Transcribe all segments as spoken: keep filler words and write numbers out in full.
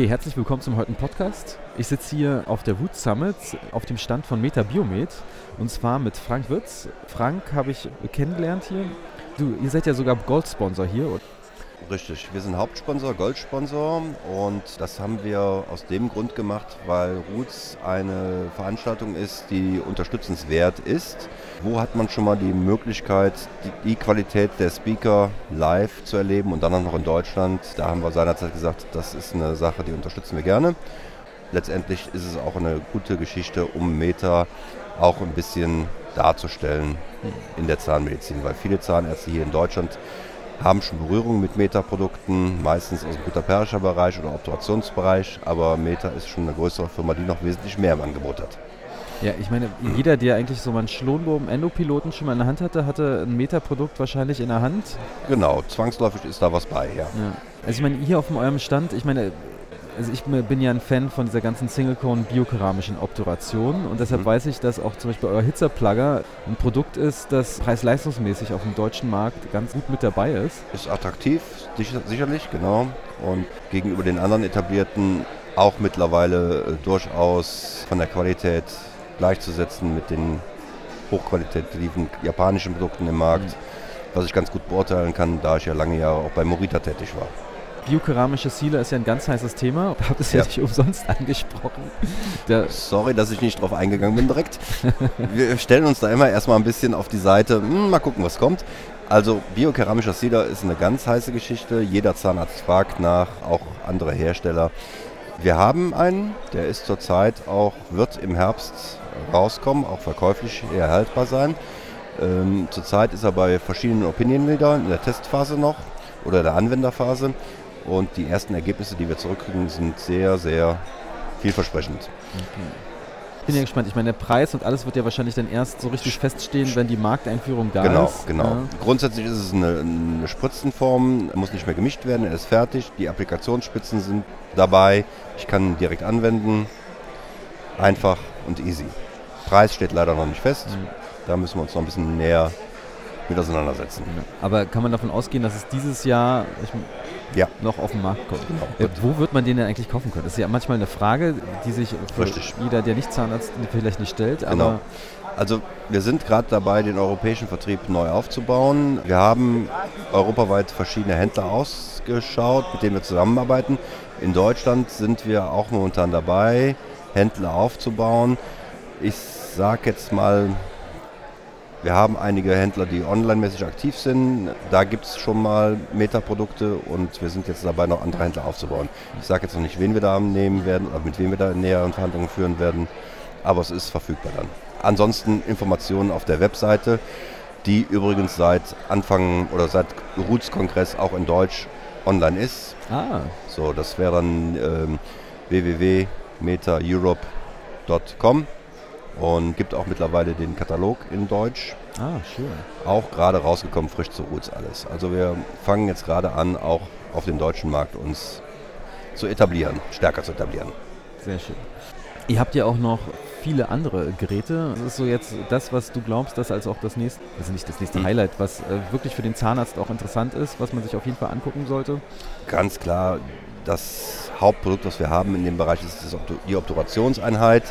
Hey, herzlich willkommen zum heutigen Podcast. Ich sitze hier auf der Roots Summit auf dem Stand von Meta Biomed und zwar mit Frank Wirtz. Frank habe ich kennengelernt hier. Du, ihr seid ja sogar Goldsponsor hier. Richtig, wir sind Hauptsponsor, Goldsponsor und das haben wir aus dem Grund gemacht, weil Roots eine Veranstaltung ist, die unterstützenswert ist. Wo hat man schon mal die Möglichkeit, die, die Qualität der Speaker live zu erleben und dann auch noch in Deutschland? Da haben wir seinerzeit gesagt, das ist eine Sache, die unterstützen wir gerne. Letztendlich ist es auch eine gute Geschichte, um Meta auch ein bisschen darzustellen in der Zahnmedizin, weil viele Zahnärzte hier in Deutschland haben schon Berührung mit Meta-Produkten, meistens aus dem guttaperischen Bereich oder Obturationsbereich, aber Meta ist schon eine größere Firma, die noch wesentlich mehr im Angebot hat. Ja, ich meine, jeder, der eigentlich so mal einen Schlund-Bohm-Endopiloten schon mal in der Hand hatte, hatte ein Meta-Produkt wahrscheinlich in der Hand. Genau, zwangsläufig ist da was bei, ja. ja. Also ich meine, hier auf eurem Stand, ich meine, also ich bin ja ein Fan von dieser ganzen Single-Cone-biokeramischen Obturation und deshalb mhm. weiß ich, dass auch zum Beispiel euer Hitzer-Plagger ein Produkt ist, das preis-leistungsmäßig auf dem deutschen Markt ganz gut mit dabei ist. Ist attraktiv, sicherlich, genau. Und gegenüber den anderen etablierten auch mittlerweile durchaus von der Qualität gleichzusetzen mit den hochqualitativen japanischen Produkten im Markt, mhm. was ich ganz gut beurteilen kann, da ich ja lange Jahre auch bei Morita tätig war. Biokeramische Sealer ist ja ein ganz heißes Thema. Ich habe das ja nicht umsonst angesprochen. Der Sorry, dass ich nicht drauf eingegangen bin direkt. Wir stellen uns da immer erstmal ein bisschen auf die Seite, mal gucken, was kommt. Also biokeramischer Sealer ist eine ganz heiße Geschichte. Jeder Zahnarzt fragt nach, auch andere Hersteller. Wir haben einen, der ist zurzeit auch, wird im Herbst rauskommen, auch verkäuflich eher haltbar sein. Ähm, zurzeit ist er bei verschiedenen Opinion Leadern in der Testphase noch oder der Anwenderphase. Und die ersten Ergebnisse, die wir zurückkriegen, sind sehr, sehr vielversprechend. Okay. Ich bin ja gespannt. Ich meine, der Preis und alles wird ja wahrscheinlich dann erst so richtig feststehen, wenn die Markteinführung da genau, ist. Genau, genau. Ja. Grundsätzlich ist es eine, eine Spritzenform, muss nicht mehr gemischt werden, er ist fertig. Die Applikationsspitzen sind dabei. Ich kann ihn direkt anwenden. Einfach und easy. Preis steht leider noch nicht fest. Mhm. Da müssen wir uns noch ein bisschen näher mit auseinandersetzen. Ja. Aber kann man davon ausgehen, dass es dieses Jahr ich, ja. noch auf den Markt kommt? Genau. Äh, wo wird man den denn eigentlich kaufen können? Das ist ja manchmal eine Frage, die sich für Richtig. jeder, der nicht Zahnarzt, vielleicht nicht stellt. Aber genau. Also wir sind gerade dabei, den europäischen Vertrieb neu aufzubauen. Wir haben europaweit verschiedene Händler ausgeschaut, mit denen wir zusammenarbeiten. In Deutschland sind wir auch momentan dabei, Händler aufzubauen. Ich sage jetzt mal, wir haben einige Händler, die online-mäßig aktiv sind. Da gibt es schon mal Meta-Produkte und wir sind jetzt dabei, noch andere Händler aufzubauen. Ich sage jetzt noch nicht, wen wir da nehmen werden oder mit wem wir da in näheren Verhandlungen führen werden, aber es ist verfügbar dann. Ansonsten Informationen auf der Webseite, die übrigens seit Anfang oder seit Roots-Kongress auch in Deutsch online ist. Ah. So, das wäre dann ähm, w w w punkt meta europe punkt com. Und gibt auch mittlerweile den Katalog in Deutsch. Ah, schön. Auch gerade rausgekommen, frisch zu Roots alles. Also wir fangen jetzt gerade an, auch auf dem deutschen Markt uns zu etablieren, stärker zu etablieren. Sehr schön. Ihr habt ja auch noch viele andere Geräte. Das ist so jetzt das, was du glaubst, dass als auch das nächste, also nicht das nächste mhm. Highlight, was äh, wirklich für den Zahnarzt auch interessant ist, was man sich auf jeden Fall angucken sollte? Ganz klar. Das Hauptprodukt, was wir haben in dem Bereich, ist die Obturationseinheit.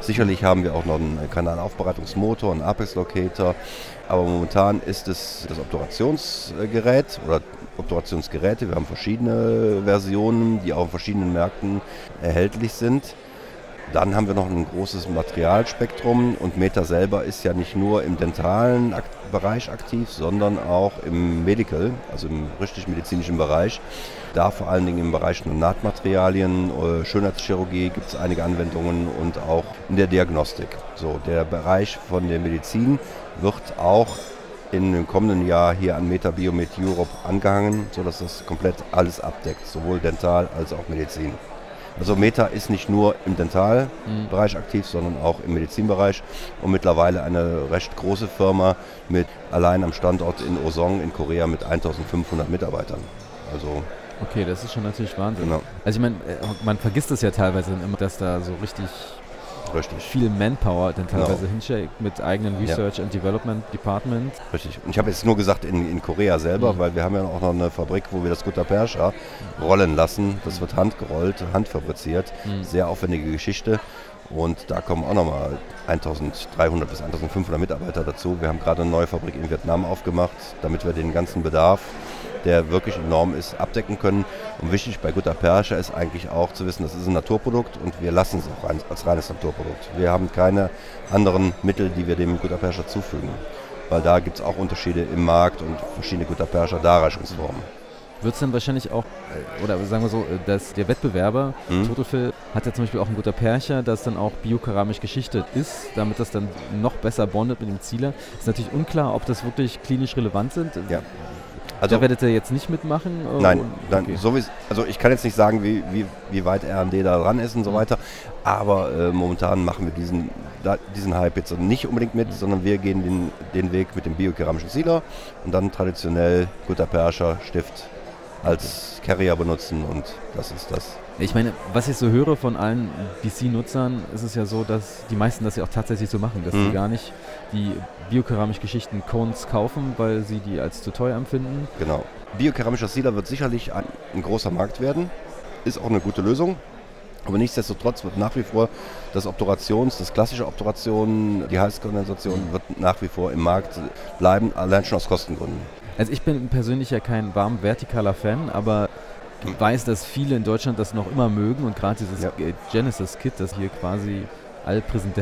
Sicherlich haben wir auch noch einen Kanalaufbereitungsmotor, einen Apex-Locator. Aber momentan ist es das Obturationsgerät oder Obturationsgeräte. Wir haben verschiedene Versionen, die auch in verschiedenen Märkten erhältlich sind. Dann haben wir noch ein großes Materialspektrum und Meta selber ist ja nicht nur im dentalen Bereich aktiv, sondern auch im Medical, also im richtig medizinischen Bereich. Da vor allen Dingen im Bereich Nahtmaterialien, Schönheitschirurgie gibt es einige Anwendungen und auch in der Diagnostik. So, der Bereich von der Medizin wird auch in dem kommenden Jahr hier an Meta Biomed Europe angehangen, sodass das komplett alles abdeckt, sowohl dental als auch Medizin. Also Meta ist nicht nur im Dentalbereich mhm. aktiv, sondern auch im Medizinbereich und mittlerweile eine recht große Firma mit allein am Standort in Osong in Korea mit eintausendfünfhundert Mitarbeitern. Also okay, das ist schon natürlich Wahnsinn. Genau. Also ich meine, man vergisst es ja teilweise immer, dass da so richtig Richtig. Viel Manpower dann teilweise genau. hinschickt mit eigenen Research ja. and Development Department. Richtig. Und ich habe jetzt nur gesagt in, in Korea selber, mhm. weil wir haben ja auch noch eine Fabrik, wo wir das Gutta Percha rollen lassen. Das wird handgerollt, handfabriziert. Mhm. Sehr aufwendige Geschichte. Und da kommen auch nochmal eintausenddreihundert bis eintausendfünfhundert Mitarbeiter dazu. Wir haben gerade eine neue Fabrik in Vietnam aufgemacht, damit wir den ganzen Bedarf, der wirklich enorm ist, abdecken können. Und wichtig bei Gutta Percha ist eigentlich auch zu wissen, das ist ein Naturprodukt und wir lassen es auch rein, als reines Naturprodukt. Wir haben keine anderen Mittel, die wir dem Gutta Percha zufügen, weil da gibt es auch Unterschiede im Markt und verschiedene Gutta Percha Darreichungsformen. Wird es dann wahrscheinlich auch, oder sagen wir so, dass der Wettbewerber, mhm. Totofil, hat ja zum Beispiel auch ein Gutta Percha, das dann auch biokeramisch geschichtet ist, damit das dann noch besser bondet mit dem Zieler. Ist natürlich unklar, ob das wirklich klinisch relevant sind. Ja. Also da werdet ihr jetzt nicht mitmachen? Nein, dann okay. so wie, also ich kann jetzt nicht sagen, wie, wie, wie weit R und D da dran ist und so weiter, aber äh, momentan machen wir diesen, da, diesen Hype jetzt nicht unbedingt mit, sondern wir gehen den, den Weg mit dem biokeramischen Sealer und dann traditionell Gutta Percha Stift als Carrier benutzen und das ist das. Ich meine, was ich so höre von allen V C-Nutzern, ist es ja so, dass die meisten das ja auch tatsächlich so machen, dass sie mhm. gar nicht die biokeramisch geschichten Cones kaufen, weil sie die als zu teuer empfinden. Genau. Biokeramischer Sealer wird sicherlich ein, ein großer Markt werden, ist auch eine gute Lösung, aber nichtsdestotrotz wird nach wie vor das Obturations, das klassische Obturation, die Heißkondensation mhm. wird nach wie vor im Markt bleiben, allein schon aus Kostengründen. Also ich bin persönlich ja kein warm vertikaler Fan, aber ich weiß, dass viele in Deutschland das noch immer mögen und gerade dieses ja. Genesis-Kit, das hier quasi allpräsent,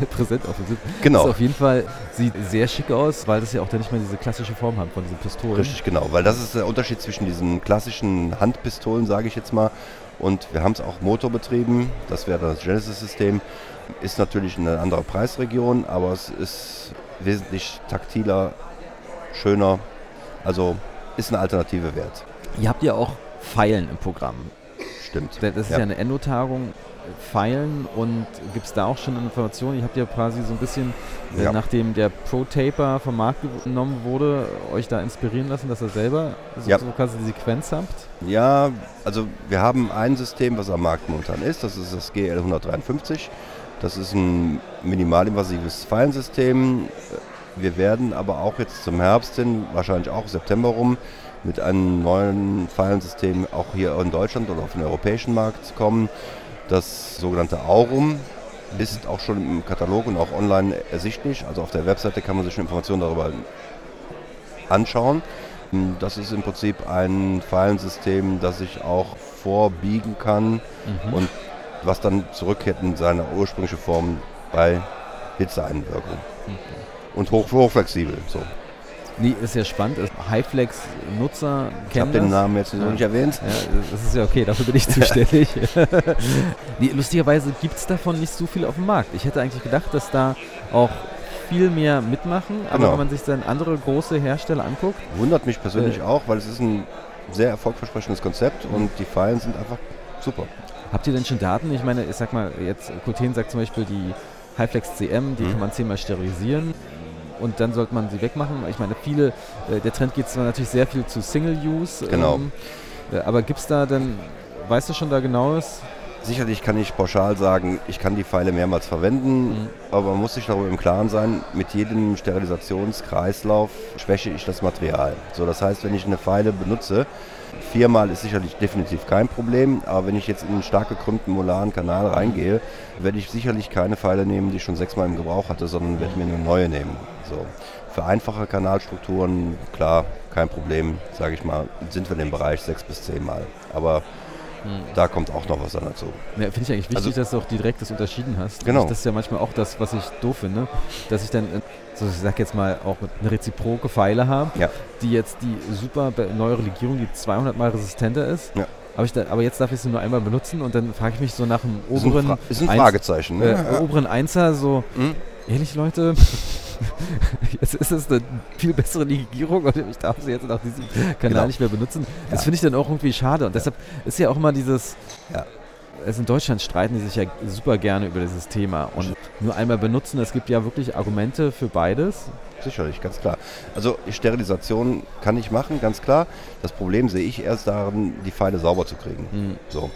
allpräsent auf dem Sitz genau. ist, auf jeden Fall sieht sehr schick aus, weil das ja auch dann nicht mehr diese klassische Form hat von diesen Pistolen. Richtig, genau, weil das ist der Unterschied zwischen diesen klassischen Handpistolen, sage ich jetzt mal, und wir haben es auch motorbetrieben, das wäre das Genesis-System, ist natürlich eine andere Preisregion, aber es ist wesentlich taktiler, schöner. Also ist eine Alternative wert. Ihr habt ja auch Pfeilen im Programm. Stimmt. Das ist ja, ja eine Endotagung, Pfeilen und gibt es da auch schon Informationen? Ihr habt ja quasi so ein bisschen, ja. nachdem der ProTaper vom Markt genommen wurde, euch da inspirieren lassen, dass ihr selber so, ja. so quasi die Sequenz habt? Ja, also wir haben ein System, was am Markt momentan ist, das ist das G L hundertdreiundfünfzig. Das ist ein minimalinvasives Pfeilensystem. Wir werden aber auch jetzt zum Herbst hin, wahrscheinlich auch September rum, mit einem neuen Pfeilensystem auch hier in Deutschland oder auf den europäischen Markt kommen. Das sogenannte Aurum ist auch schon im Katalog und auch online ersichtlich. Also auf der Webseite kann man sich Informationen darüber anschauen. Das ist im Prinzip ein Pfeilensystem, das ich auch vorbiegen kann mhm. und was dann zurückkehrt in seine ursprüngliche Form bei Hitzeeinwirkung. Mhm. Und hoch, hochflexibel. So. Nee, ist ja spannend. Hyflex-Nutzer kennen das. Ich habe den Namen jetzt noch nicht erwähnt. Ja, das ist ja okay, dafür bin ich zuständig. Nee, lustigerweise gibt es davon nicht so viel auf dem Markt. Ich hätte eigentlich gedacht, dass da auch viel mehr mitmachen, aber genau. wenn man sich dann andere große Hersteller anguckt. Wundert mich persönlich äh, auch, weil es ist ein sehr erfolgversprechendes Konzept und die Pfeilen sind einfach super. Habt ihr denn schon Daten? Ich meine, ich sag mal, jetzt Coten sagt zum Beispiel, die Hyflex-C M, die mhm. kann man zehnmal sterilisieren. Und dann sollte man sie wegmachen. Ich meine, viele, äh, der Trend geht zwar natürlich sehr viel zu Single-Use. Genau. Ähm, äh, aber gibt es da dann, weißt du schon da Genaues? Sicherlich kann ich pauschal sagen, ich kann die Pfeile mehrmals verwenden, mhm. aber man muss sich darüber im Klaren sein, mit jedem Sterilisationskreislauf schwäche ich das Material. So, das heißt, wenn ich eine Pfeile benutze, viermal ist sicherlich definitiv kein Problem, aber wenn ich jetzt in einen stark gekrümmten molaren Kanal reingehe, werde ich sicherlich keine Pfeile nehmen, die ich schon sechsmal im Gebrauch hatte, sondern werde mir eine neue nehmen. So. Für einfache Kanalstrukturen, klar, kein Problem, sage ich mal, sind wir in dem Bereich sechs bis zehnmal. Aber da kommt auch noch was dann dazu. Ja, finde ich eigentlich wichtig, also, dass du auch direkt das unterschieden hast. Genau. Das ist ja manchmal auch das, was ich doof finde, dass ich dann, so ich sag jetzt mal, auch eine reziproke Pfeile habe, ja. die jetzt die super neue Legierung, die zweihundert Mal resistenter ist. Ja. Aber, ich da, aber jetzt darf ich sie nur einmal benutzen und dann frage ich mich so nach dem oberen... Ist ein, Fra- ist ein Fragezeichen. Ne? Äh, ja. oberen Einser so, mhm. ehrlich Leute... Jetzt ist es eine viel bessere Legierung und ich darf sie jetzt nach diesem Kanal genau. nicht mehr benutzen. Das ja. finde ich dann auch irgendwie schade und deshalb ist ja auch immer dieses, ja. also in Deutschland streiten die sich ja super gerne über dieses Thema und nur einmal benutzen, es gibt ja wirklich Argumente für beides. Sicherlich, ganz klar. Also Sterilisation kann ich machen, ganz klar. Das Problem sehe ich erst darin, die Pfeile sauber zu kriegen. Mhm. So.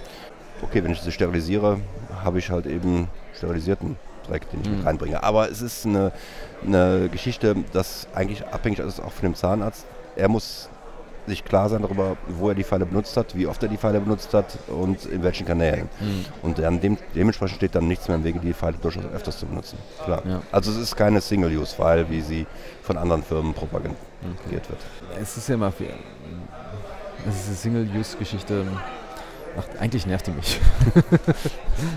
okay, wenn ich sie sterilisiere, habe ich halt eben sterilisierten Dreck, den ich mhm. mit reinbringe. Aber es ist eine, eine Geschichte, das eigentlich abhängig ist auch von dem Zahnarzt. Er muss sich klar sein darüber, wo er die Pfeile benutzt hat, wie oft er die Pfeile benutzt hat und in welchen Kanälen. Mhm. Und dann dem, dementsprechend steht dann nichts mehr im Wege, die Pfeile durchaus öfters zu benutzen. Klar. Ja. Also es ist keine Single-Use-Pfeile, wie sie von anderen Firmen propagiert okay. wird. Es ist ja immer viel. Es ist eine Single-Use-Geschichte. Ach, eigentlich nervt die mich.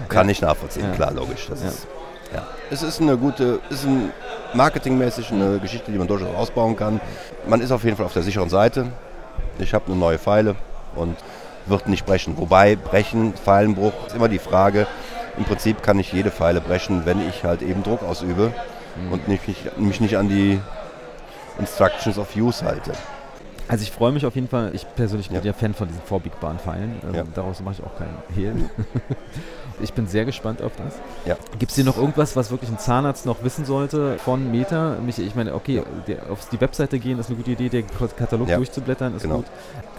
Kann ich nachvollziehen, ja. Klar, logisch. Das ja. ist, ja. Es ist eine gute, ist ein marketingmäßig eine Geschichte, die man durchaus ausbauen kann. Man ist auf jeden Fall auf der sicheren Seite. Ich habe eine neue Pfeile und wird nicht brechen. Wobei brechen, Pfeilenbruch, ist immer die Frage. Im Prinzip kann ich jede Pfeile brechen, wenn ich halt eben Druck ausübe mhm. und nicht, mich nicht an die Instructions of Use halte. Also ich freue mich auf jeden Fall, ich persönlich bin ja, ja Fan von diesen vorbiegbaren Pfeilen, ähm, ja. daraus mache ich auch keinen Hehl. Ich bin sehr gespannt auf das. Ja. Gibt es hier noch irgendwas, was wirklich ein Zahnarzt noch wissen sollte von Meta? Ich meine, okay, der, auf die Webseite gehen ist eine gute Idee, den Katalog ja. durchzublättern ist genau. gut.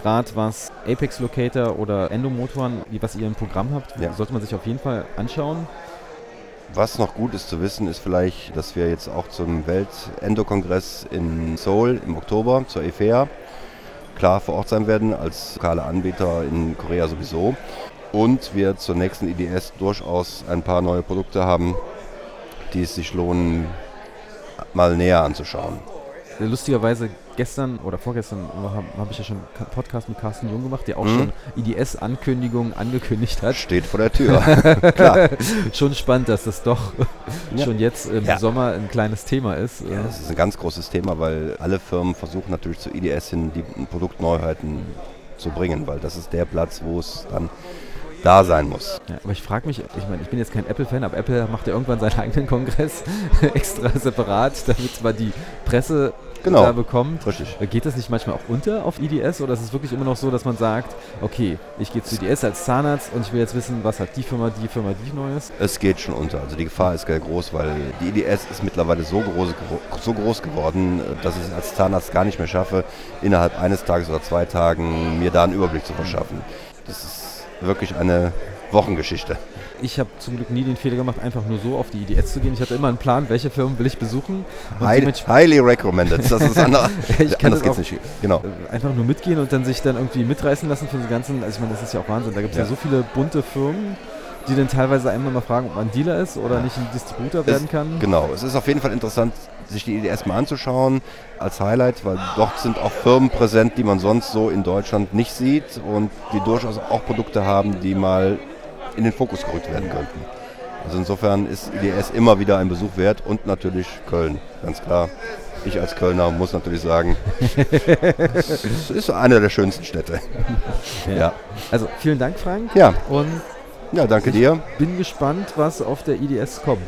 Gerade was Apex Locator oder Endomotoren, was ihr im Programm habt, ja. sollte man sich auf jeden Fall anschauen. Was noch gut ist zu wissen, ist vielleicht, dass wir jetzt auch zum Welt-Endo-Kongress in Seoul im Oktober zur EFEA klar vor Ort sein werden, als lokale Anbieter in Korea sowieso. Und wir zur nächsten I D S durchaus ein paar neue Produkte haben, die es sich lohnen, mal näher anzuschauen. Lustigerweise gestern oder vorgestern habe hab ich ja schon einen Podcast mit Carsten Jung gemacht, der auch hm? schon I D S-Ankündigungen angekündigt hat. Steht vor der Tür, klar. Schon spannend, dass das doch ja. schon jetzt im ja. Sommer ein kleines Thema ist. Ja, das ist ein ganz großes Thema, weil alle Firmen versuchen natürlich zu I D S hin die Produktneuheiten zu bringen, weil das ist der Platz, wo es dann da sein muss. Ja, aber ich frage mich, ich meine, ich bin jetzt kein Apple-Fan, aber Apple macht ja irgendwann seinen eigenen Kongress extra separat, damit man die Presse genau. da bekommt. Richtig. Geht das nicht manchmal auch unter auf I D S oder ist es wirklich immer noch so, dass man sagt, okay, ich gehe zu I D S als Zahnarzt und ich will jetzt wissen, was hat die Firma, die Firma, die Neues? Es geht schon unter. Also die Gefahr ist sehr groß, weil die I D S ist mittlerweile so groß, so groß geworden, dass ich es als Zahnarzt gar nicht mehr schaffe, innerhalb eines Tages oder zwei Tagen mir da einen Überblick zu verschaffen. Das ist wirklich eine Wochengeschichte. Ich habe zum Glück nie den Fehler gemacht, einfach nur so auf die I D S zu gehen. Ich hatte immer einen Plan, welche Firmen will ich besuchen. High, highly recommended. Das ist anders. Ich kann anders das geht's nicht. Genau. Einfach nur mitgehen und dann sich dann irgendwie mitreißen lassen von den ganzen, also ich meine, das ist ja auch Wahnsinn. Da gibt es ja. ja so viele bunte Firmen, die dann teilweise einmal mal fragen, ob man Dealer ist oder ja. nicht ein Distributor es, werden kann. Genau. Es ist auf jeden Fall interessant, sich die I D S mal anzuschauen als Highlight, weil dort sind auch Firmen präsent, die man sonst so in Deutschland nicht sieht und die durchaus auch Produkte haben, die mal in den Fokus gerückt werden könnten. Also insofern ist I D S immer wieder ein Besuch wert und natürlich Köln, ganz klar. Ich als Kölner muss natürlich sagen, es ist eine der schönsten Städte. Ja. Ja. Also vielen Dank, Frank. Ja, und ja danke ich dir. Ich bin gespannt, was auf der I D S kommt.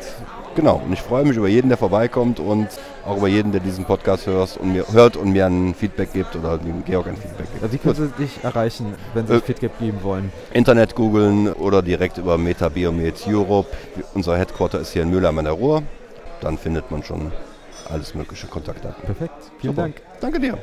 Genau, und ich freue mich über jeden, der vorbeikommt und auch über jeden, der diesen Podcast hört und mir, hört und mir ein Feedback gibt oder dem Georg ein Feedback gibt. Wie können Sie dich erreichen, wenn Sie äh, Feedback geben wollen? Internet googeln oder direkt über Meta Biomed Europe. Unser Headquarter ist hier in Mülheim an der Ruhr. Dann findet man schon alles mögliche Kontaktdaten. Perfekt, vielen Super. Dank. Danke dir.